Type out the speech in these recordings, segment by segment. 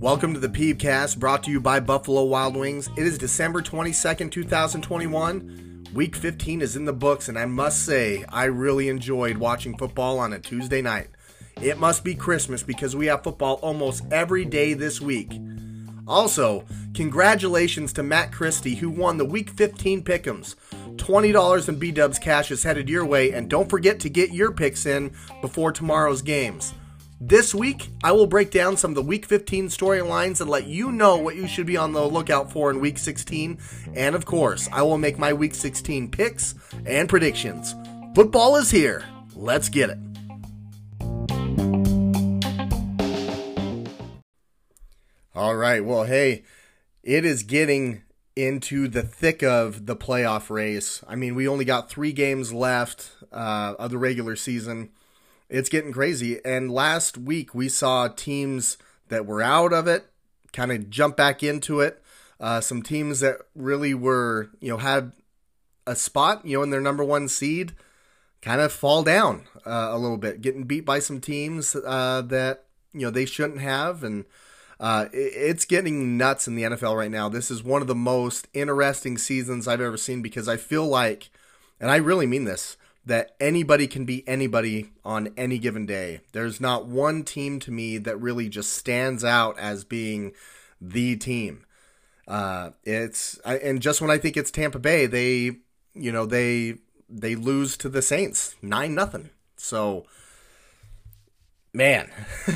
Welcome to the Peebcast, brought to you by Buffalo Wild Wings. It is December 22nd, 2021. Week 15 is in the books, and I must say, I really enjoyed watching football on a Tuesday night. It must be Christmas because we have football almost every day this week. Also, congratulations to Matt Christie, who won the Week 15 Pick'ems. $20 in B-Dubs cash is headed your way, and don't forget to get your picks in before tomorrow's games. This week, I will break down some of the Week 15 storylines and let you know what you should be on the lookout for in Week 16. And of course, I will make my Week 16 picks and predictions. Football is here. Let's get it. All right, well, hey, it is getting into the thick of the playoff race. I mean, we only got 3 games left of the regular season. It's getting crazy. And last week, we saw teams that were out of it kind of jump back into it. Some teams that really were, had a spot, in their number 1 seed, kind of fall down a little bit, getting beat by some teams that, they shouldn't have. And it's getting nuts in the NFL right now. This is one of the most interesting seasons I've ever seen because I feel like, and I really mean this, that anybody can beat anybody on any given day. There's not one team to me that really just stands out as being the team. And just when I think it's Tampa Bay, they lose to the Saints 9-0. So, man,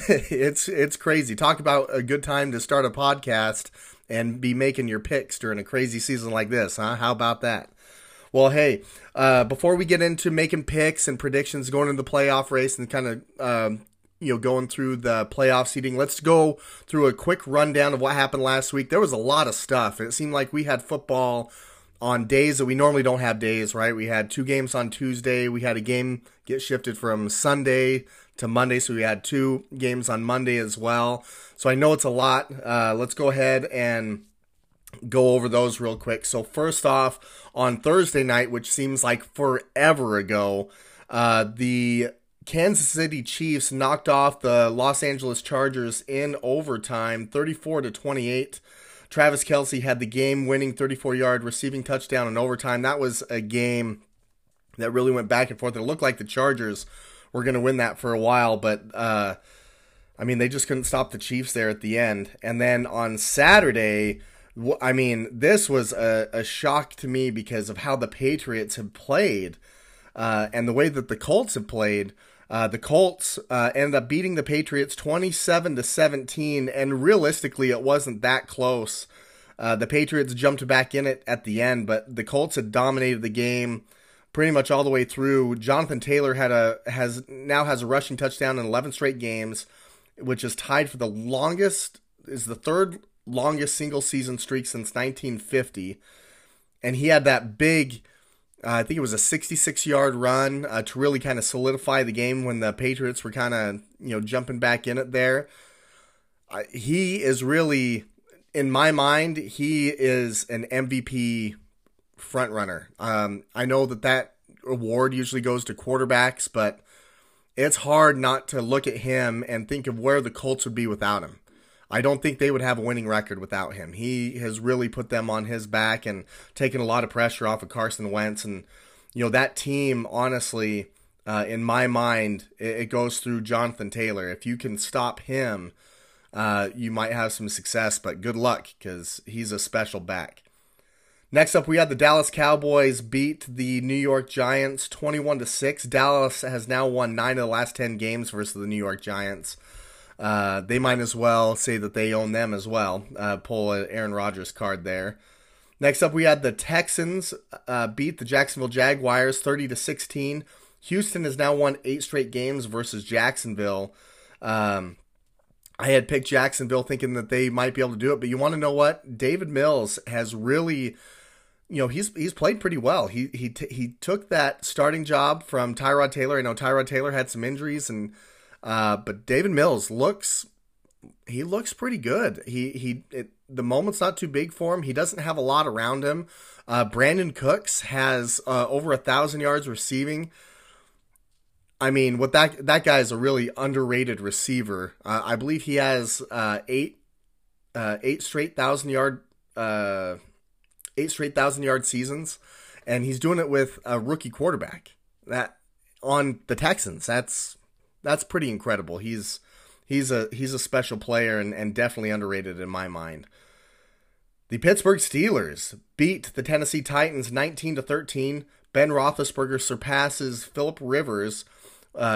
it's crazy. Talk about a good time to start a podcast and be making your picks during a crazy season like this, huh? How about that? Well, hey, before we get into making picks and predictions going into the playoff race and kind of, going through the playoff seeding, let's go through a quick rundown of what happened last week. There was a lot of stuff. It seemed like we had football on days that we normally don't have days, right? We had 2 games on Tuesday. We had a game get shifted from Sunday to Monday, so we had 2 games on Monday as well. So I know it's a lot. Let's go ahead and go over those real quick. So first off, on Thursday night, which seems like forever ago, the Kansas City Chiefs knocked off the Los Angeles Chargers in overtime, 34-28. Travis Kelsey had the game-winning 34-yard receiving touchdown in overtime. That was a game that really went back and forth. It looked like the Chargers were going to win that for a while, but they just couldn't stop the Chiefs there at the end. And then on Saturday, this was a shock to me because of how the Patriots have played and the way that the Colts have played. The Colts ended up beating the Patriots 27-17, and realistically, it wasn't that close. The Patriots jumped back in it at the end, but the Colts had dominated the game pretty much all the way through. Jonathan Taylor has now a rushing touchdown in 11 straight games, which is tied for the third longest single season streak since 1950, and he had that big. I think it was a 66-yard run to really kind of solidify the game when the Patriots were kind of, jumping back in it there. He is really, in my mind, he is an MVP frontrunner. I know that award usually goes to quarterbacks, but it's hard not to look at him and think of where the Colts would be without him. I don't think they would have a winning record without him. He has really put them on his back and taken a lot of pressure off of Carson Wentz. And, that team, honestly, in my mind, it goes through Jonathan Taylor. If you can stop him, you might have some success, but good luck because he's a special back. Next up, we had the Dallas Cowboys beat the New York Giants 21-6. Dallas has now won 9 of the last 10 games versus the New York Giants. They might as well say that they own them as well. Pull an Aaron Rodgers card there. Next up, we had the Texans beat the Jacksonville Jaguars 30-16. Houston has now won 8 straight games versus Jacksonville. I had picked Jacksonville thinking that they might be able to do it, but you want to know what? David Mills has really, he's played pretty well. He took that starting job from Tyrod Taylor. I know Tyrod Taylor had some injuries and. But David Mills looks pretty good. The moment's not too big for him. He doesn't have a lot around him. Brandon Cooks has over 1,000 yards receiving. I mean, what that guy is a really underrated receiver. I believe he has eight straight 1,000-yard seasons, and he's doing it with a rookie quarterback that on the Texans. That's pretty incredible. He's a special player and definitely underrated in my mind. The Pittsburgh Steelers beat the Tennessee Titans 19-13. Ben Roethlisberger surpasses Philip Rivers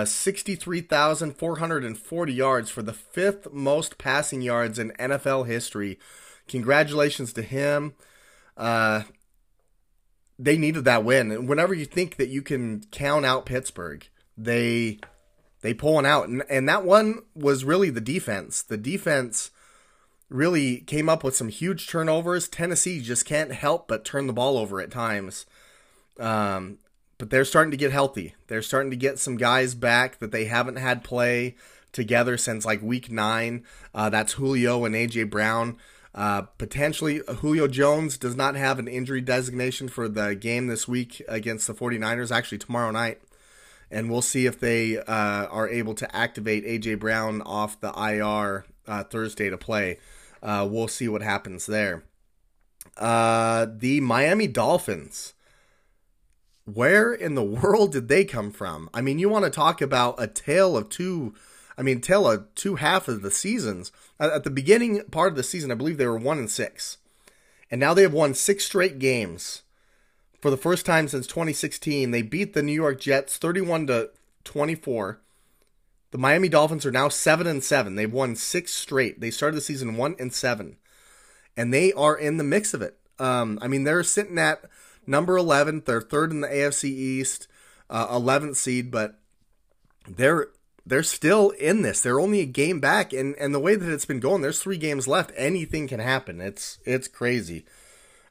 63,440 yards for the fifth most passing yards in NFL history. Congratulations to him. They needed that win. And whenever you think that you can count out Pittsburgh, they pull one out. And that one was really the defense. The defense really came up with some huge turnovers. Tennessee just can't help but turn the ball over at times. But they're starting to get healthy. They're starting to get some guys back that they haven't had play together since like week 9. That's Julio and A.J. Brown. Potentially Julio Jones does not have an injury designation for the game this week against the 49ers, actually tomorrow night. And we'll see if they are able to activate A.J. Brown off the IR Thursday to play. We'll see what happens there. The Miami Dolphins. Where in the world did they come from? I mean, you want to talk about a tale of two half of the seasons. At the beginning part of the season, I believe they were 1-6. And now they have won 6 straight games. For the first time since 2016, they beat the New York Jets 31-24. The Miami Dolphins are now 7-7. They've won 6 straight. They started the season 1-7. And they are in the mix of it. I mean, they're sitting at number 11, they're third in the AFC East, 11th seed, but they're still in this. They're only a game back, and the way that it's been going, there's 3 games left. Anything can happen. It's crazy.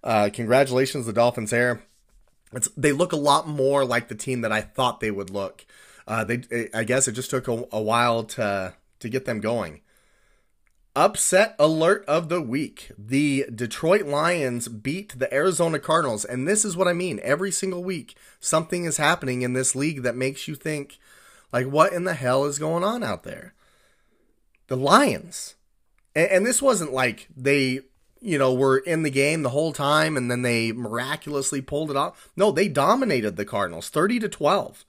Congratulations, the Dolphins there. They look a lot more like the team that I thought they would look. I guess it just took a while to get them going. Upset alert of the week. The Detroit Lions beat the Arizona Cardinals. And this is what I mean. Every single week, something is happening in this league that makes you think, like, what in the hell is going on out there? The Lions. And this wasn't like they, were in the game the whole time and then they miraculously pulled it off. No, they dominated the Cardinals 30-12.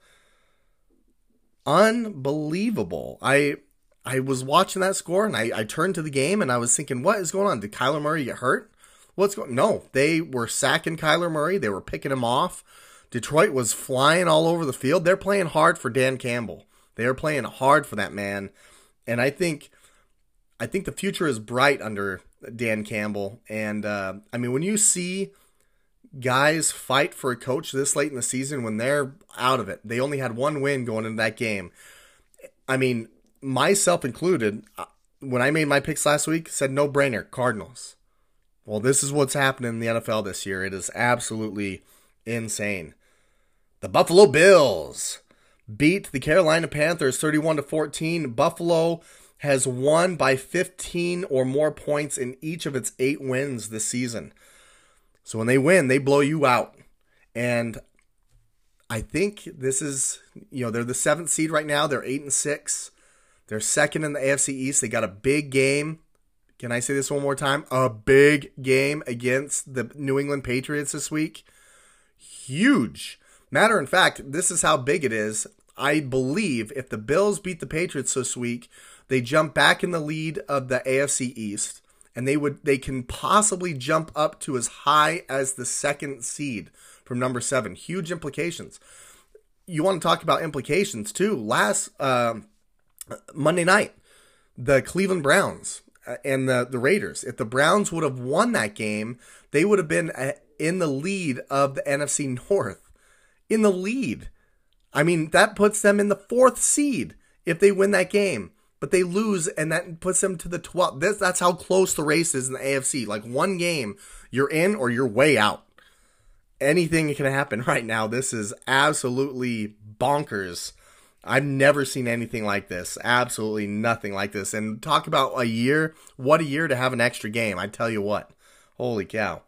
Unbelievable. I was watching that score, and I turned to the game, and I was thinking, what is going on? Did Kyler Murray get hurt? No, they were sacking Kyler Murray. They were picking him off. Detroit was flying all over the field. They're playing hard for Dan Campbell. They are playing hard for that man. And I think the future is bright under Dan Campbell. And, I mean, when you see guys fight for a coach this late in the season when they're out of it, they only had 1 win going into that game. I mean, myself included, when I made my picks last week, said no-brainer, Cardinals. Well, this is what's happening in the NFL this year. It is absolutely insane. The Buffalo Bills beat the Carolina Panthers 31-14. Buffalo has won by 15 or more points in each of its 8 wins this season. So when they win, they blow you out. And I think this is, they're the 7th seed right now. They're 8-6. They're 2nd in the AFC East. They got a big game. Can I say this one more time? A big game against the New England Patriots this week. Huge. Matter of fact, this is how big it is. I believe if the Bills beat the Patriots this week, they jump back in the lead of the AFC East, and they can possibly jump up to as high as the 2nd seed from number 7. Huge implications. You want to talk about implications too. Last Monday night, the Cleveland Browns and the Raiders. If the Browns would have won that game, they would have been in the lead of the NFC North. In the lead. I mean, that puts them in the 4th seed if they win that game. But they lose, and that puts them to the 12th. That's how close the race is in the AFC. Like, 1 game, you're in or you're way out. Anything can happen right now. This is absolutely bonkers. I've never seen anything like this. Absolutely nothing like this. And talk about a year. What a year to have an extra game. I tell you what. Holy cow.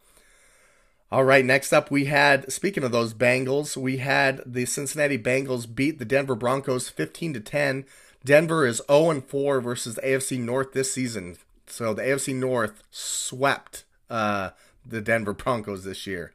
All right, next up we had, speaking of those Bengals, we had the Cincinnati Bengals beat the Denver Broncos 15-10. Denver is 0-4 versus the AFC North this season. So the AFC North swept the Denver Broncos this year.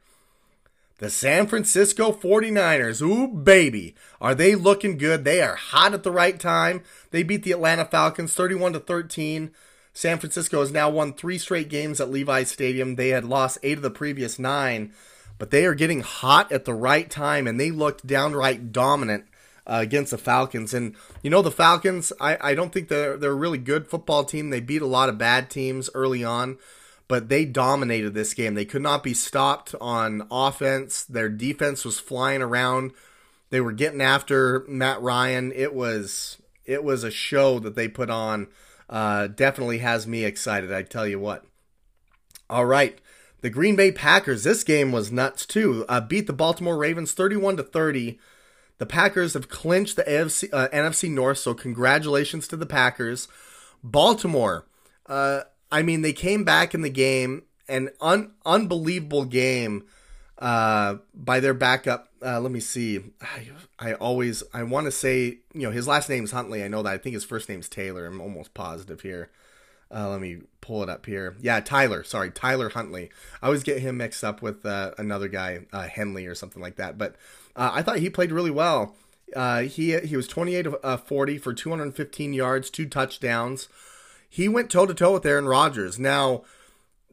The San Francisco 49ers, ooh baby, are they looking good? They are hot at the right time. They beat the Atlanta Falcons 31-13. San Francisco has now won 3 straight games at Levi's Stadium. They had lost 8 of the previous 9, but they are getting hot at the right time, and they looked downright dominant against the Falcons. And, you know, the Falcons, I don't think they're a really good football team. They beat a lot of bad teams early on, but they dominated this game. They could not be stopped on offense. Their defense was flying around. They were getting after Matt Ryan. It was a show that they put on. Definitely has me excited, I tell you what. All right, the Green Bay Packers, this game was nuts too, beat the Baltimore Ravens 31-30. The Packers have clinched the NFC North, so congratulations to the Packers. Baltimore, I mean, they came back in the game, an unbelievable game by their backup. Let me see. I want to say, you know, his last name's Huntley. I know that. I think his first name's Taylor. I'm almost positive here. Let me pull it up here. Yeah, Tyler. Sorry, Tyler Huntley. I always get him mixed up with another guy, Henley or something like that. But I thought he played really well. He was 28 of 40 for 215 yards, 2 touchdowns. He went toe-to-toe with Aaron Rodgers. Now,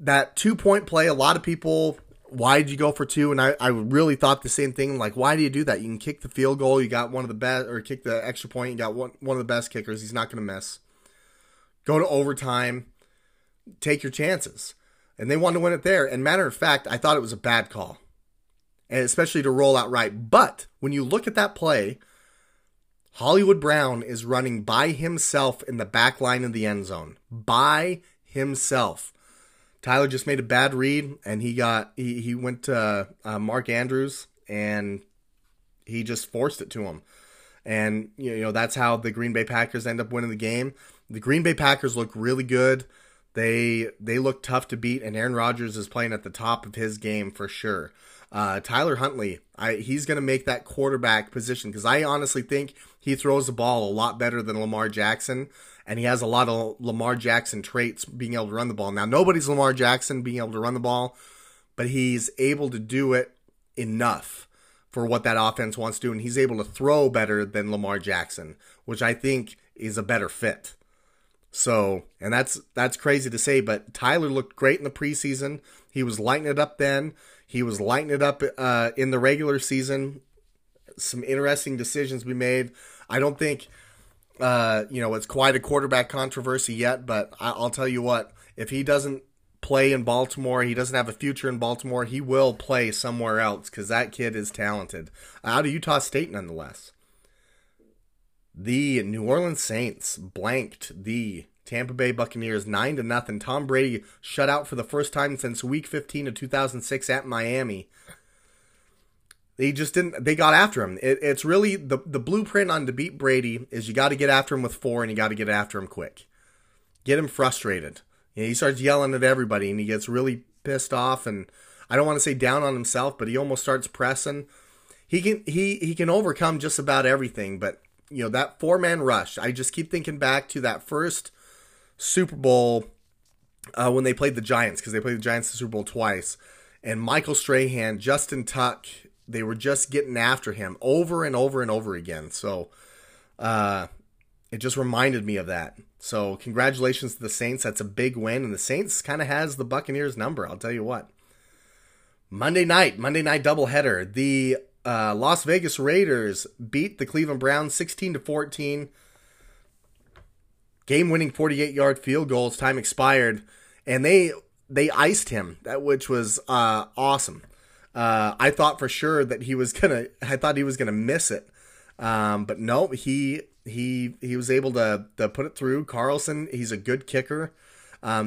that 2-point play, a lot of people... Why did you go for 2? And I really thought the same thing. Like, why do you do that? You can kick the field goal. You got one of the best, or kick the extra point. You got one of the best kickers. He's not going to miss. Go to overtime. Take your chances. And they wanted to win it there. And matter of fact, I thought it was a bad call, and especially to roll out right. But when you look at that play, Hollywood Brown is running by himself in the back line of the end zone. By himself. Tyler just made a bad read, and he went to Mark Andrews, and he just forced it to him. And, you know, that's how the Green Bay Packers end up winning the game. The Green Bay Packers look really good. They look tough to beat, and Aaron Rodgers is playing at the top of his game for sure. Tyler Huntley, he's going to make that quarterback position, because I honestly think he throws the ball a lot better than Lamar Jackson. And he has a lot of Lamar Jackson traits, being able to run the ball. Now, nobody's Lamar Jackson being able to run the ball, but he's able to do it enough for what that offense wants to do. And he's able to throw better than Lamar Jackson, which I think is a better fit. So, and that's crazy to say, but Tyler looked great in the preseason. He was lighting it up then. He was lighting it up in the regular season. Some interesting decisions we made. I don't think... you know, it's quite a quarterback controversy yet, but I'll tell you what, if he doesn't play in Baltimore, he doesn't have a future in Baltimore, he will play somewhere else, because that kid is talented. Out of Utah State, nonetheless. The New Orleans Saints blanked the Tampa Bay Buccaneers 9-0. Tom Brady shut out for the first time since Week 15 of 2006 at Miami. They just didn't. They got after him. It's really the blueprint on to beat Brady is you got to get after him with 4, and you got to get after him quick. Get him frustrated. You know, he starts yelling at everybody, and he gets really pissed off. And I don't want to say down on himself, but he almost starts pressing. He can overcome just about everything. But you know that 4-man rush. I just keep thinking back to that first Super Bowl when they played the Giants, because they played the Giants in the Super Bowl twice. And Michael Strahan, Justin Tuck. They were just getting after him over and over and over again. So it just reminded me of that. So congratulations to the Saints. That's a big win. And the Saints kind of has the Buccaneers number, I'll tell you what. Monday night doubleheader. The Las Vegas Raiders beat the Cleveland Browns 16-14. Game-winning 48-yard field goals. Time expired. And they iced him, which was awesome. I thought for sure that he was gonna miss it, but no, he was able to put it through. Carlson, he's a good kicker.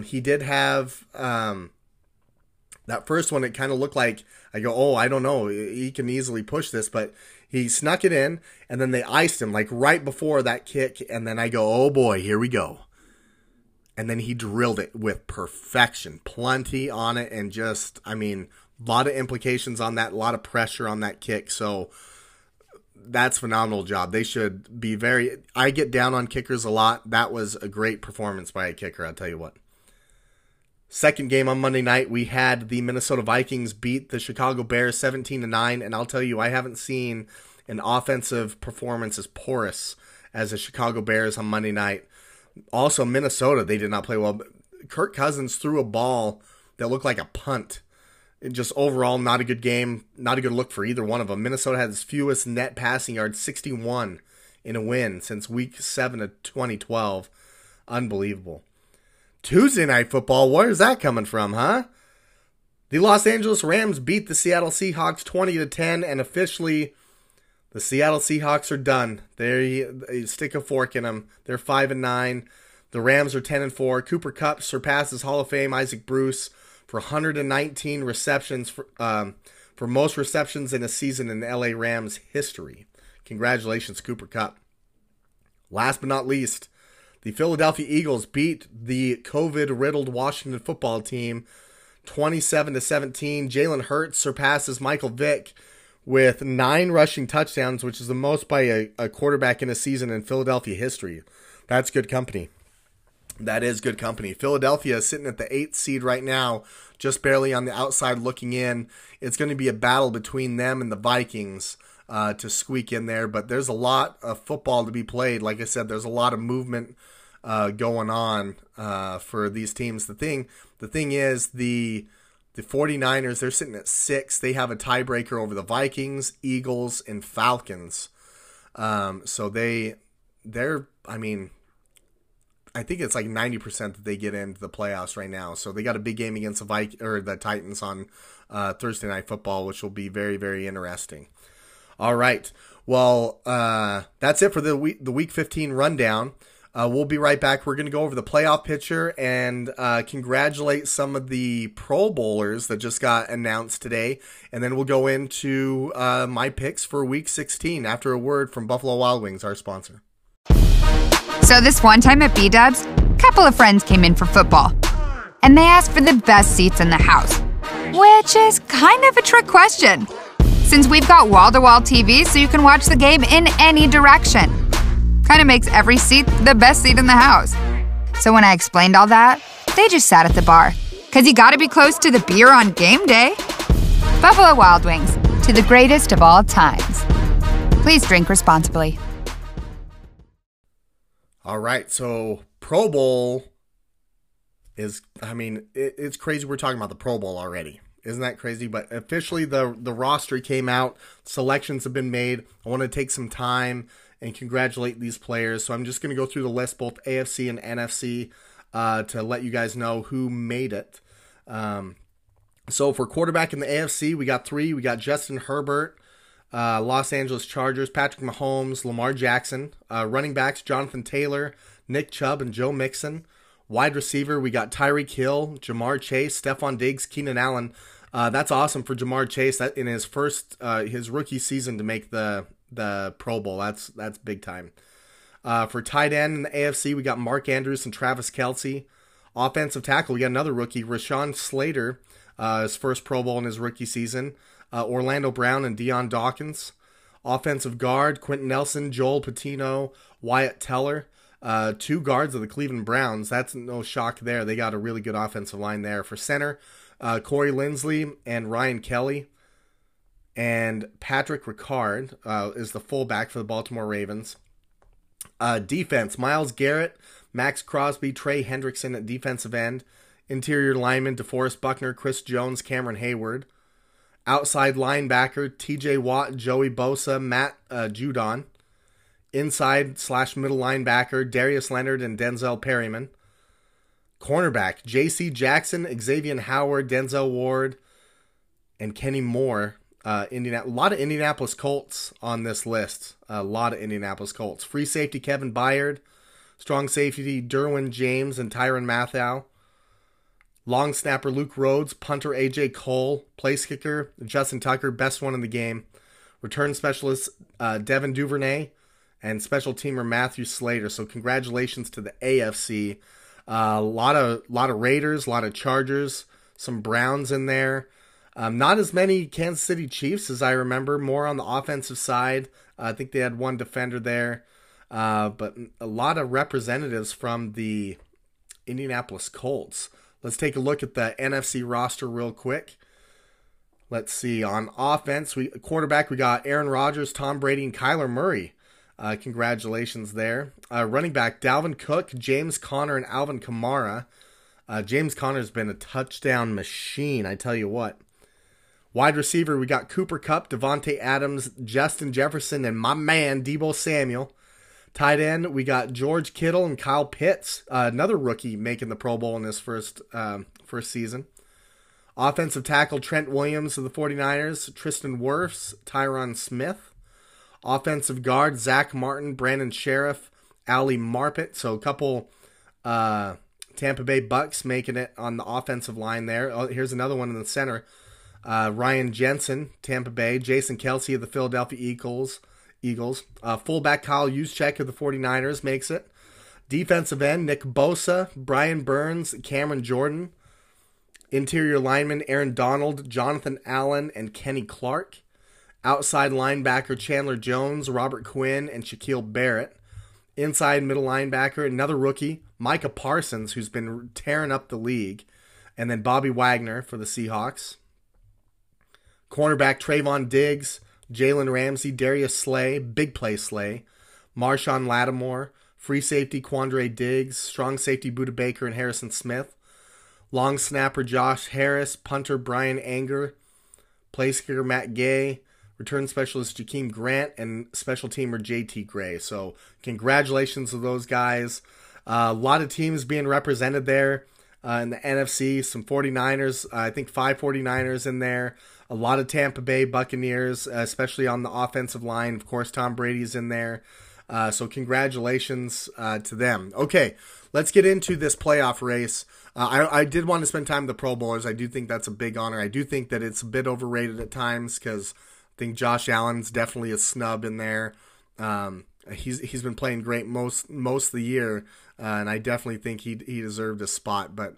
He did have that first one. It kind of looked like I go, oh, I don't know, he can easily push this, but he snuck it in, and then they iced him like right before that kick, and then I go, oh boy, here we go, and then he drilled it with perfection, plenty on it, and just I mean. A lot of implications on that, a lot of pressure on that kick. So that's a phenomenal job. They should be very – I get down on kickers a lot. That was a great performance by a kicker, I'll tell you what. Second game on Monday night, we had the Minnesota Vikings beat the Chicago Bears 17-9. And I'll tell you, I haven't seen an offensive performance as porous as the Chicago Bears on Monday night. Also, Minnesota, they did not play well. Kirk Cousins threw a ball that looked like a punt. Just overall, not a good game, not a good look for either one of them. Minnesota had its fewest net passing yards, 61 in a win since week 7 of 2012. Unbelievable. Tuesday night football, where's that coming from, huh? The Los Angeles Rams beat the Seattle Seahawks 20-10, and officially the Seattle Seahawks are done. They stick a fork in them. They're 5-9. The Rams are 10-4. Cooper Kupp surpasses Hall of Fame Isaac Bruce for 119 receptions for most receptions in a season in LA Rams history. Congratulations, Cooper Kupp. Last but not least, the Philadelphia Eagles beat the COVID-riddled Washington football team 27-17. Jalen Hurts surpasses Michael Vick with 9 rushing touchdowns, which is the most by a quarterback in a season in Philadelphia history. That's good company. That is good company. Philadelphia is sitting at the 8th seed right now, just barely on the outside looking in. It's going to be a battle between them and the Vikings to squeak in there, but there's a lot of football to be played. Like I said, there's a lot of movement going on for these teams. The thing is, the 49ers, they're sitting at 6. They have a tiebreaker over the Vikings, Eagles, and Falcons. So they're, I mean, I think it's like 90% that they get into the playoffs right now. So they got a big game against the Titans on Thursday Night Football, which will be very, very interesting. All right. Well, that's it for the Week 15 rundown. We'll be right back. We're going to go over the playoff picture and congratulate some of the Pro Bowlers that just got announced today. And then we'll go into my picks for Week 16 after a word from Buffalo Wild Wings, our sponsor. So this one time at B-Dubs, a couple of friends came in for football, and they asked for the best seats in the house, which is kind of a trick question, since we've got wall-to-wall TVs so you can watch the game in any direction. Kind of makes every seat the best seat in the house. So when I explained all that, they just sat at the bar, because you gotta be close to the beer on game day. Buffalo Wild Wings, to the greatest of all times. Please drink responsibly. All right, so Pro Bowl is, I mean, it's crazy we're talking about the Pro Bowl already. Isn't that crazy? But officially the roster came out. Selections have been made. I want to take some time and congratulate these players. So I'm just going to go through the list, both AFC and NFC, to let you guys know who made it. So for quarterback in the AFC, we got 3. We got Justin Herbert, Los Angeles Chargers, Patrick Mahomes, Lamar Jackson. Running backs, Jonathan Taylor, Nick Chubb, and Joe Mixon. Wide receiver, we got Tyreek Hill, Jamar Chase, Stefon Diggs, Keenan Allen. That's awesome for Jamar Chase in his first his rookie season to make the Pro Bowl. That's big time. For tight end in the AFC, we got Mark Andrews and Travis Kelsey. Offensive tackle, we got another rookie, Rashawn Slater, his first Pro Bowl in his rookie season. Orlando Brown and Deion Dawkins. Offensive guard, Quentin Nelson, Joel Patino, Wyatt Teller. 2 guards of the Cleveland Browns. That's no shock there. They got a really good offensive line there. For center, Corey Linsley and Ryan Kelly. And Patrick Ricard is the fullback for the Baltimore Ravens. Defense, Myles Garrett, Max Crosby, Trey Hendrickson at defensive end. Interior lineman, DeForest Buckner, Chris Jones, Cameron Hayward. Outside linebacker, TJ Watt, Joey Bosa, Matt Judon. Inside/middle linebacker, Darius Leonard and Denzel Perryman. Cornerback, J.C. Jackson, Xavier Howard, Denzel Ward, and Kenny Moore. A lot of Indianapolis Colts on this list. A lot of Indianapolis Colts. Free safety, Kevin Byard. Strong safety, Derwin James and Tyrann Mathieu. Long snapper Luke Rhodes, punter A.J. Cole, place kicker Justin Tucker, best one in the game, return specialist Devin Duvernay, and special teamer Matthew Slater. So congratulations to the AFC. A lot of Raiders, a lot of Chargers, some Browns in there. Not as many Kansas City Chiefs as I remember, more on the offensive side. I think they had one defender there, but a lot of representatives from the Indianapolis Colts. Let's take a look at the NFC roster real quick. Let's see. On offense, quarterback, we got Aaron Rodgers, Tom Brady, and Kyler Murray. Congratulations there. Running back, Dalvin Cook, James Conner, and Alvin Kamara. James Conner's been a touchdown machine, I tell you what. Wide receiver, we got Cooper Kupp, Devontae Adams, Justin Jefferson, and my man, Deebo Samuel. Tight end, we got George Kittle and Kyle Pitts, another rookie making the Pro Bowl in his first season. Offensive tackle, Trent Williams of the 49ers, Tristan Wirfs, Tyron Smith. Offensive guard, Zach Martin, Brandon Sheriff, Ali Marpet. So a couple Tampa Bay Bucks making it on the offensive line there. Oh, here's another one in the center. Ryan Jensen, Tampa Bay. Jason Kelsey of the Philadelphia Eagles. Fullback Kyle Juszczyk of the 49ers makes it. Defensive end, Nick Bosa, Brian Burns, Cameron Jordan. Interior lineman, Aaron Donald, Jonathan Allen, and Kenny Clark. Outside linebacker, Chandler Jones, Robert Quinn, and Shaquille Barrett. Inside middle linebacker, another rookie, Micah Parsons, who's been tearing up the league. And then Bobby Wagner for the Seahawks. Cornerback, Trayvon Diggs, Jalen Ramsey, Darius Slay, Big Play Slay, Marshawn Lattimore, free safety, Quandre Diggs, strong safety, Buda Baker and Harrison Smith, long snapper, Josh Harris, punter, Brian Anger, place kicker, Matt Gay, return specialist, Jakeem Grant, and special teamer, JT Gray. So congratulations to those guys. A lot of teams being represented there in the NFC, some 49ers, I think 5 49ers in there. A lot of Tampa Bay Buccaneers, especially on the offensive line. Of course, Tom Brady's in there. So congratulations to them. Okay, let's get into this playoff race. I did want to spend time with the Pro Bowlers. I do think that's a big honor. I do think that it's a bit overrated at times because I think Josh Allen's definitely a snub in there. He's been playing great most of the year, and I definitely think he deserved a spot. But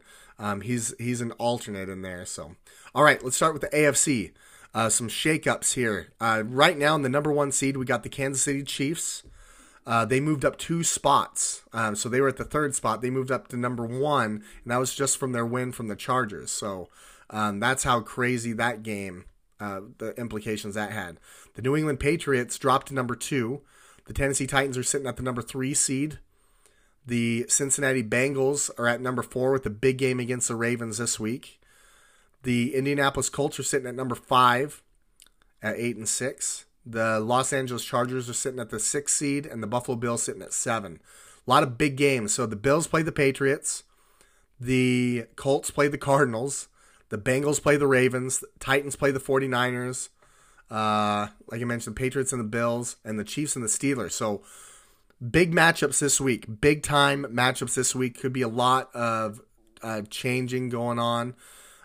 he's an alternate in there. So, all right, let's start with the AFC. Some shakeups here. Right now in the number 1 seed, we got the Kansas City Chiefs. They moved up 2 spots. So they were at the 3rd spot. They moved up to number 1, and that was just from their win from the Chargers. So that's how crazy that game, the implications that had. The New England Patriots dropped to number 2. The Tennessee Titans are sitting at the number 3 seed. The Cincinnati Bengals are at number 4 with a big game against the Ravens this week. The Indianapolis Colts are sitting at number 5 at 8-6. The Los Angeles Chargers are sitting at the 6th seed, and the Buffalo Bills sitting at 7. A lot of big games. So the Bills play the Patriots. The Colts play the Cardinals. The Bengals play the Ravens. The Titans play the 49ers. Like I mentioned, the Patriots and the Bills, and the Chiefs and the Steelers. So big matchups this week, big time matchups this week. Could be a lot of changing going on.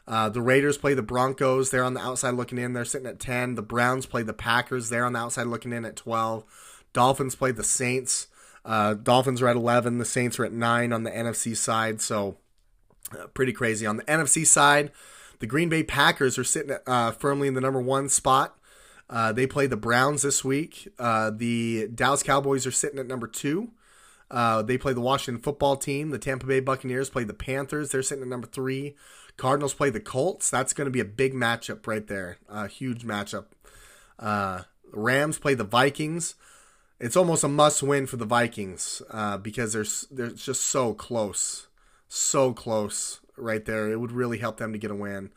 The Raiders play the Broncos. They're on the outside looking in. They're sitting at 10. The Browns play the Packers. They're on the outside looking in at 12. Dolphins play the Saints. Dolphins are at 11. The Saints are at 9 on the NFC side. So pretty crazy. On the NFC side, the Green Bay Packers are sitting firmly in the number 1 spot. They play the Browns this week. The Dallas Cowboys are sitting at number 2. They play the Washington football team. The Tampa Bay Buccaneers play the Panthers. They're sitting at number 3. Cardinals play the Colts. That's going to be a big matchup right there. A huge matchup. Rams play the Vikings. It's almost a must win for the Vikings because they're just so close right there. It would really help them to get a win.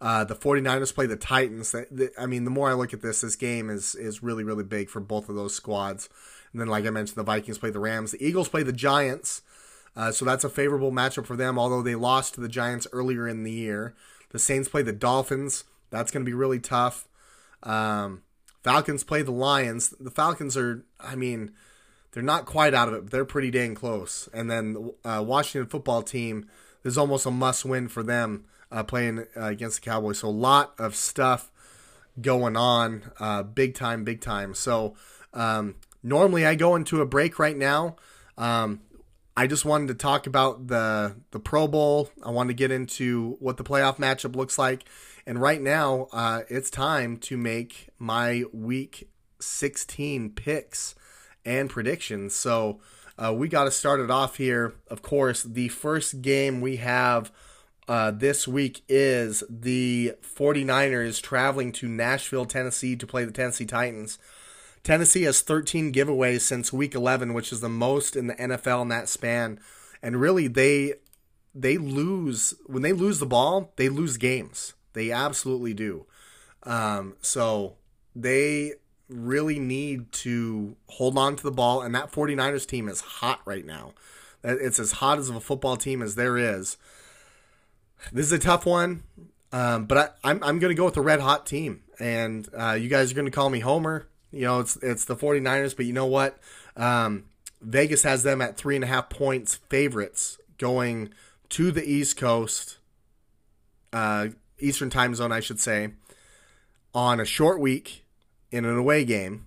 The 49ers play the Titans. The more I look at this game is really, really big for both of those squads. And then, like I mentioned, the Vikings play the Rams. The Eagles play the Giants. So that's a favorable matchup for them, although they lost to the Giants earlier in the year. The Saints play the Dolphins. That's going to be really tough. Falcons play the Lions. The Falcons are, they're not quite out of it, but they're pretty dang close. And then Washington football team, there's almost a must-win for them. Playing against the Cowboys. So a lot of stuff going on big time. So normally I go into a break right now. I just wanted to talk about the Pro Bowl. I wanted to get into what the playoff matchup looks like. And right now, it's time to make my Week 16 picks and predictions. So we got to start it off here. Of course, the first game we have this week is the 49ers traveling to Nashville, Tennessee to play the Tennessee Titans. Tennessee has 13 giveaways since Week 11, which is the most in the NFL in that span. And really, they lose when they lose the ball, they lose games. They absolutely do. So they really need to hold on to the ball. And that 49ers team is hot right now. It's as hot as a football team as there is. This is a tough one, but I'm going to go with the red hot team. And you guys are going to call me Homer. You know, it's the 49ers, but you know what? Vegas has them at 3.5 points favorites going to the East Coast, Eastern time zone, I should say, on a short week in an away game,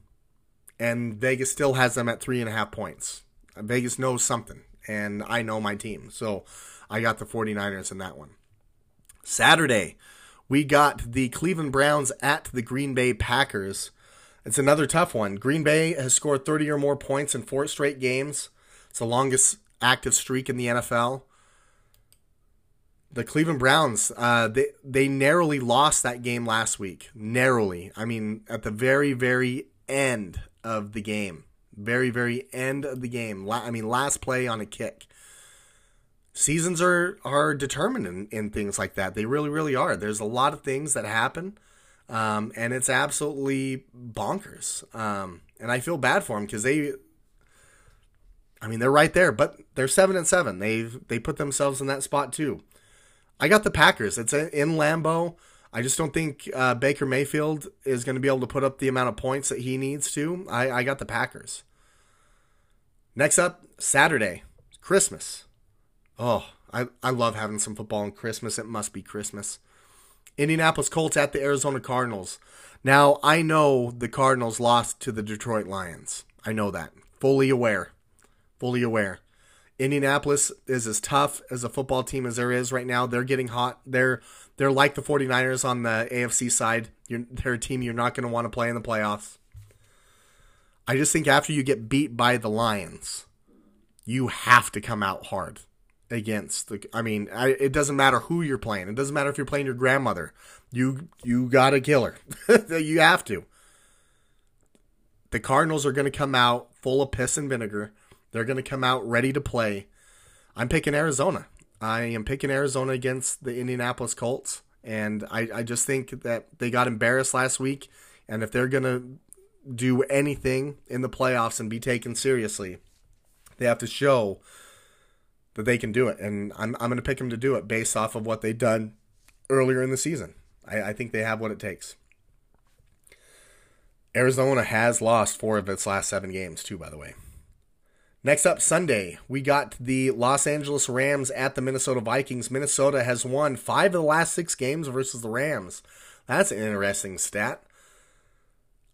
and Vegas still has them at 3.5 points. Vegas knows something, and I know my team, so I got the 49ers in that one. Saturday, we got the Cleveland Browns at the Green Bay Packers. It's another tough one. Green Bay has scored 30 or more points in 4 straight games. It's the longest active streak in the NFL. The Cleveland Browns, they narrowly lost that game last week. Narrowly. I mean, at the very, very end of the game. Very, very end of the game. Last play on a kick. Seasons are determined in things like that. They really, really are. There's a lot of things that happen. And it's absolutely bonkers. And I feel bad for them because they're right there, but they're 7-7. They put themselves in that spot too. I got the Packers. It's in Lambeau. I just don't think Baker Mayfield is going to be able to put up the amount of points that he needs to. I got the Packers. Next up, Saturday, Christmas. Oh, I love having some football on Christmas. It must be Christmas. Indianapolis Colts at the Arizona Cardinals. Now, I know the Cardinals lost to the Detroit Lions. I know that. Fully aware. Indianapolis is as tough as a football team as there is right now. They're getting hot. They're like the 49ers on the AFC side. They're a team you're not going to want to play in the playoffs. I just think after you get beat by the Lions, you have to come out hard. It doesn't matter who you're playing. It doesn't matter if you're playing your grandmother. You got to kill her. You have to. The Cardinals are going to come out full of piss and vinegar. They're going to come out ready to play. I'm picking Arizona. I am picking Arizona against the Indianapolis Colts. And I just think that they got embarrassed last week. And if they're going to do anything in the playoffs and be taken seriously, they have to show that they can do it, and I'm going to pick them to do it based off of what they've done earlier in the season. I think they have what it takes. Arizona has lost 4 of its last 7 games, too, by the way. Next up, Sunday, we got the Los Angeles Rams at the Minnesota Vikings. Minnesota has won 5 of the last 6 games versus the Rams. That's an interesting stat.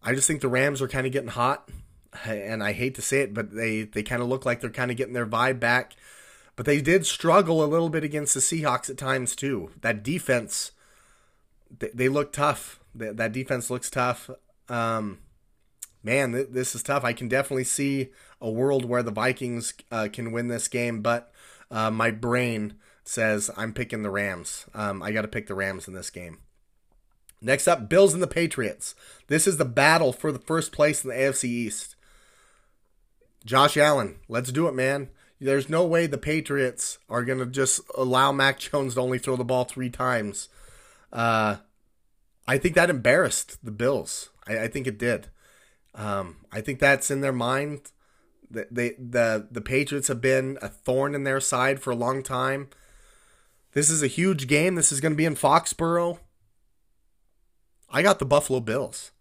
I just think the Rams are kind of getting hot, and I hate to say it, but they kind of look like they're kind of getting their vibe back. But they did struggle a little bit against the Seahawks at times, too. That defense, they look tough. That defense looks tough. This is tough. I can definitely see a world where the Vikings can win this game, but my brain says I'm picking the Rams. I got to pick the Rams in this game. Next up, Bills and the Patriots. This is the battle for the first place in the AFC East. Josh Allen, let's do it, man. There's no way the Patriots are going to just allow Mac Jones to only throw the ball 3 times. I think that embarrassed the Bills. I think it did. I think that's in their mind. The Patriots have been a thorn in their side for a long time. This is a huge game. This is going to be in Foxborough. I got the Buffalo Bills.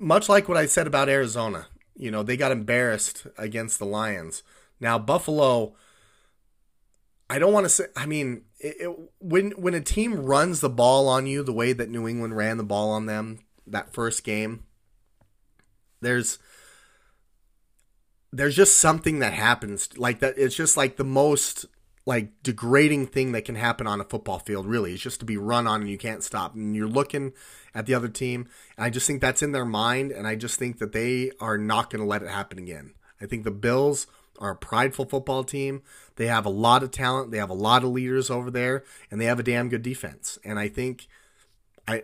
Much like what I said about Arizona. You know, they got embarrassed against the Lions. Now, Buffalo, I don't want to say, I mean, when a team runs the ball on you the way that New England ran the ball on them that first game, there's just something that happens like that. It's just like the most like degrading thing that can happen on a football field, really. It's just to be run on and you can't stop. And you're looking at the other team. And I just think that's in their mind. And I just think that they are not going to let it happen again. I think the Bills are a prideful football team. They have a lot of talent. They have a lot of leaders over there. And they have a damn good defense. And I think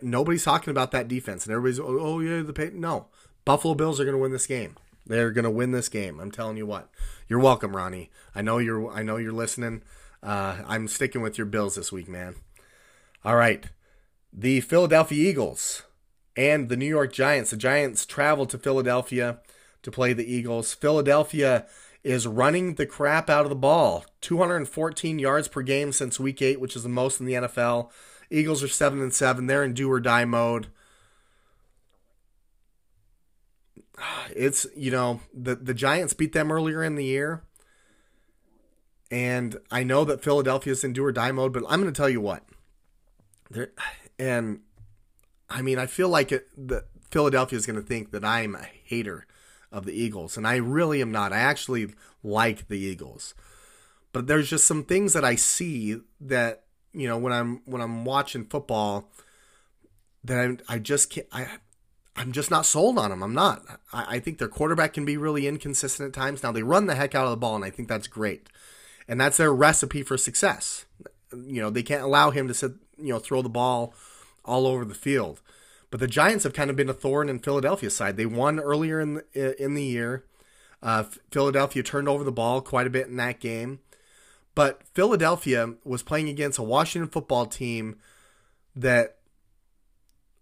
nobody's talking about that defense. And everybody's, oh, yeah, the Peyton. No. Buffalo Bills are going to win this game. They're going to win this game. I'm telling you what. You're welcome, Ronnie. I know you're listening. I'm sticking with your Bills this week, man. All right. The Philadelphia Eagles and the New York Giants. The Giants traveled to Philadelphia to play the Eagles. Philadelphia is running the crap out of the ball. 214 yards per game since week 8, which is the most in the NFL. Eagles are 7-7. They're in do or die mode. It's, you know, the Giants beat them earlier in the year. And I know that Philadelphia's in do or die mode, but I'm going to tell you what. And, I mean, I feel like that Philadelphia's going to think that I'm a hater of the Eagles. And I really am not. I actually like the Eagles. But there's just some things that I see that, you know, when I'm watching football, that I just can't... I'm just not sold on them. I'm not. I think their quarterback can be really inconsistent at times. Now, they run the heck out of the ball, and I think that's great. And that's their recipe for success. You know, they can't allow him to sit, you know, throw the ball all over the field. But the Giants have kind of been a thorn in Philadelphia's side. They won earlier in the year. Philadelphia turned over the ball quite a bit in that game. But Philadelphia was playing against a Washington football team that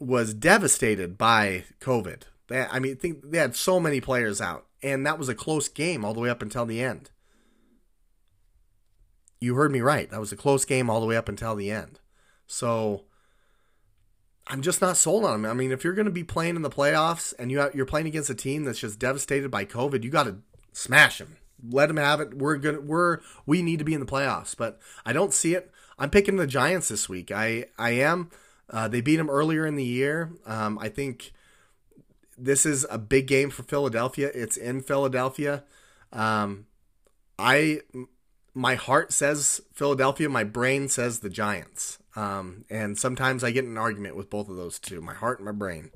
was devastated by COVID. They had so many players out, and that was a close game all the way up until the end. You heard me right. That was a close game all the way up until the end. So I'm just not sold on them. I mean, if you're going to be playing in the playoffs and you're playing against a team that's just devastated by COVID, you got to smash them. Let them have it. We need to be in the playoffs, but I don't see it. I'm picking the Giants this week. I am. They beat them earlier in the year. I think this is a big game for Philadelphia. It's in Philadelphia. My heart says Philadelphia. My brain says the Giants. And sometimes I get in an argument with both of those two, my heart and my brain.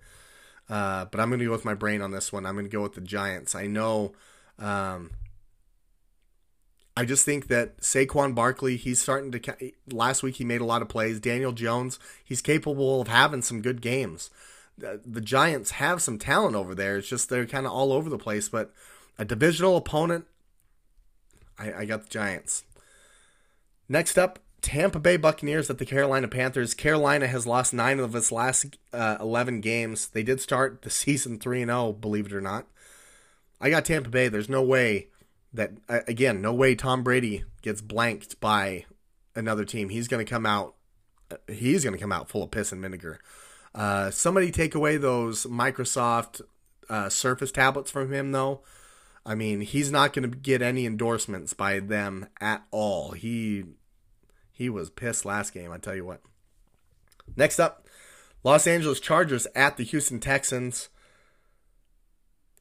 But I'm going to go with my brain on this one. I'm going to go with the Giants. I know. I just think that Saquon Barkley, he's starting to – last week he made a lot of plays. Daniel Jones, he's capable of having some good games. The Giants have some talent over there. It's just they're kind of all over the place. But a divisional opponent, I got the Giants. Next up, Tampa Bay Buccaneers at the Carolina Panthers. Carolina has lost 9 of its last 11 games. They did start the season 3-0, believe it or not. I got Tampa Bay. There's no way – that, again, no way Tom Brady gets blanked by another team. He's going to come out full of piss and vinegar. Somebody take away those Microsoft Surface tablets from him, though. I mean, he's not going to get any endorsements by them at all. He was pissed last game, I tell you what. Next up, Los Angeles Chargers at the Houston Texans.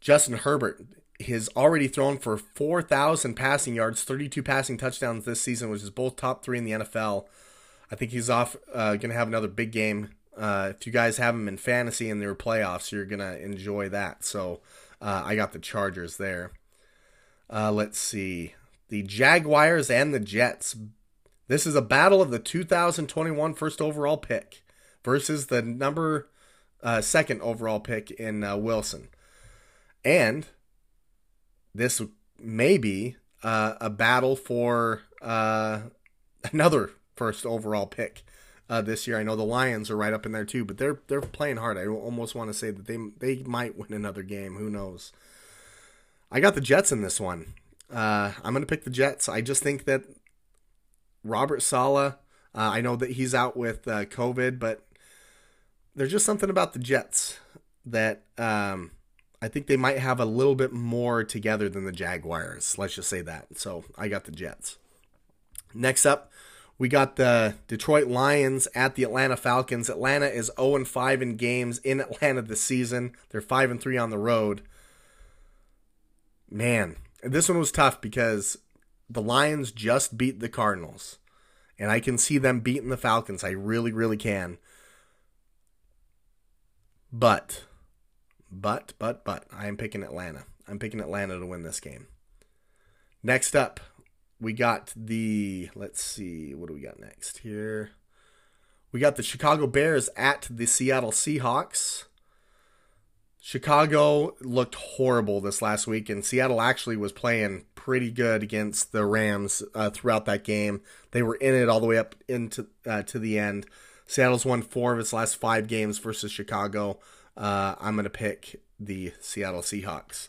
Justin Herbert has already thrown for 4,000 passing yards, 32 passing touchdowns this season, which is both top 3 in the NFL. I think he's off going to have another big game. If you guys have him in fantasy in their playoffs, you're going to enjoy that. So I got the Chargers there. Let's see. The Jaguars and the Jets. This is a battle of the 2021 first overall pick versus the number 2nd overall pick in Wilson. And this may be a battle for another first overall pick this year. I know the Lions are right up in there too, but they're playing hard. I almost want to say that they might win another game. Who knows? I got the Jets in this one. I'm going to pick the Jets. I just think that Robert Saleh, I know that he's out with COVID, but there's just something about the Jets that I think they might have a little bit more together than the Jaguars. Let's just say that. So I got the Jets. Next up, we got the Detroit Lions at the Atlanta Falcons. Atlanta is 0-5 in games in Atlanta this season. They're 5-3 on the road. Man, This one was tough because the Lions just beat the Cardinals, and I can see them beating the Falcons. I really, really can. But, I am picking Atlanta. I'm picking Atlanta to win this game. Next up, we got the, let's see, what do we got next here? We got the Chicago Bears at the Seattle Seahawks. Chicago looked horrible this last week, and Seattle actually was playing pretty good against the Rams throughout that game. They were in it all the way up into to the end. Seattle's won 4 of its last 5 games versus Chicago. I'm going to pick the Seattle Seahawks.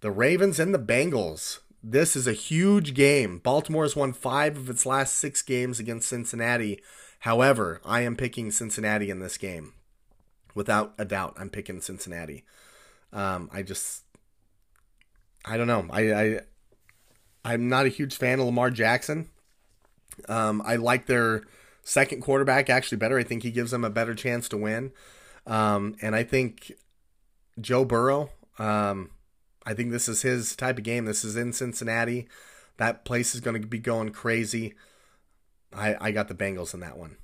The Ravens and the Bengals. This is a huge game. Baltimore's won 5 of its last 6 games against Cincinnati. However, I am picking Cincinnati in this game. Without a doubt, I'm picking Cincinnati. I don't know. I'm not a huge fan of Lamar Jackson. I like their second quarterback actually better. I think he gives them a better chance to win. And I think Joe Burrow, I think this is his type of game. This is in Cincinnati. That place is going to be going crazy. I got the Bengals in that one.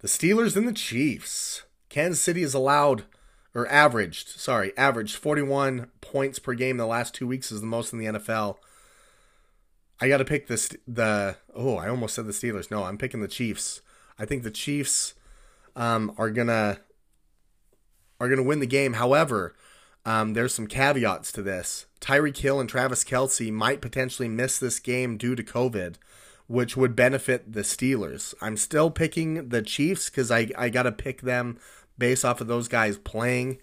The Steelers and the Chiefs. Kansas City has averaged 41 points per game in the last 2 weeks, is the most in the NFL. I got to pick I almost said the Steelers. No, I'm picking the Chiefs. I think the Chiefs are gonna win the game. However, there's some caveats to this. Tyreek Hill and Travis Kelsey might potentially miss this game due to COVID, which would benefit the Steelers. I'm still picking the Chiefs because I got to pick them based off of those guys playing.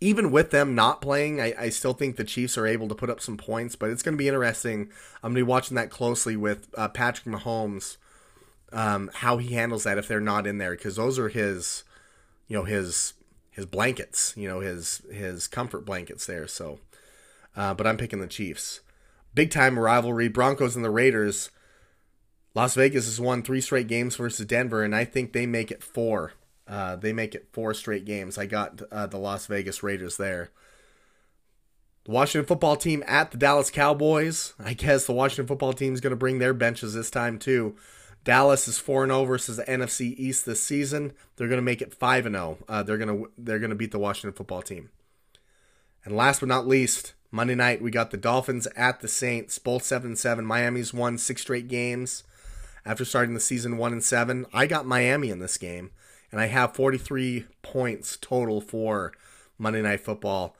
Even with them not playing, I still think the Chiefs are able to put up some points, but it's going to be interesting. I'm going to be watching that closely with Patrick Mahomes, how he handles that if they're not in there, because those are his blankets, his comfort blankets there. So, but I'm picking the Chiefs. Big time rivalry, Broncos and the Raiders. Las Vegas has won 3 straight games versus Denver, and I think they make it 4. They make it 4 straight games. I got the Las Vegas Raiders there. The Washington football team at the Dallas Cowboys. I guess the Washington football team is going to bring their benches this time too. Dallas is 4-0 versus the NFC East this season. They're going to make it 5-0. They're going to beat the Washington football team. And last but not least, Monday night, we got the Dolphins at the Saints, both 7-7. Miami's won 6 straight games after starting the season 1-7. I got Miami in this game, and I have 43 points total for Monday Night Football.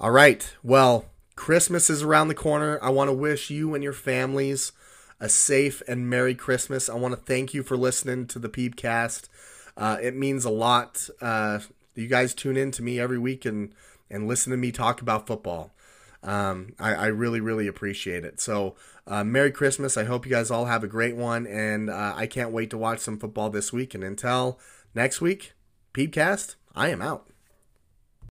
All right, well, Christmas is around the corner. I want to wish you and your families a safe and Merry Christmas. I want to thank you for listening to the Peebcast. It means a lot. You guys tune in to me every week and listen to me talk about football. I really, really appreciate it. So, Merry Christmas. I hope you guys all have a great one. And I can't wait to watch some football this week. And until next week, Peebcast, I am out.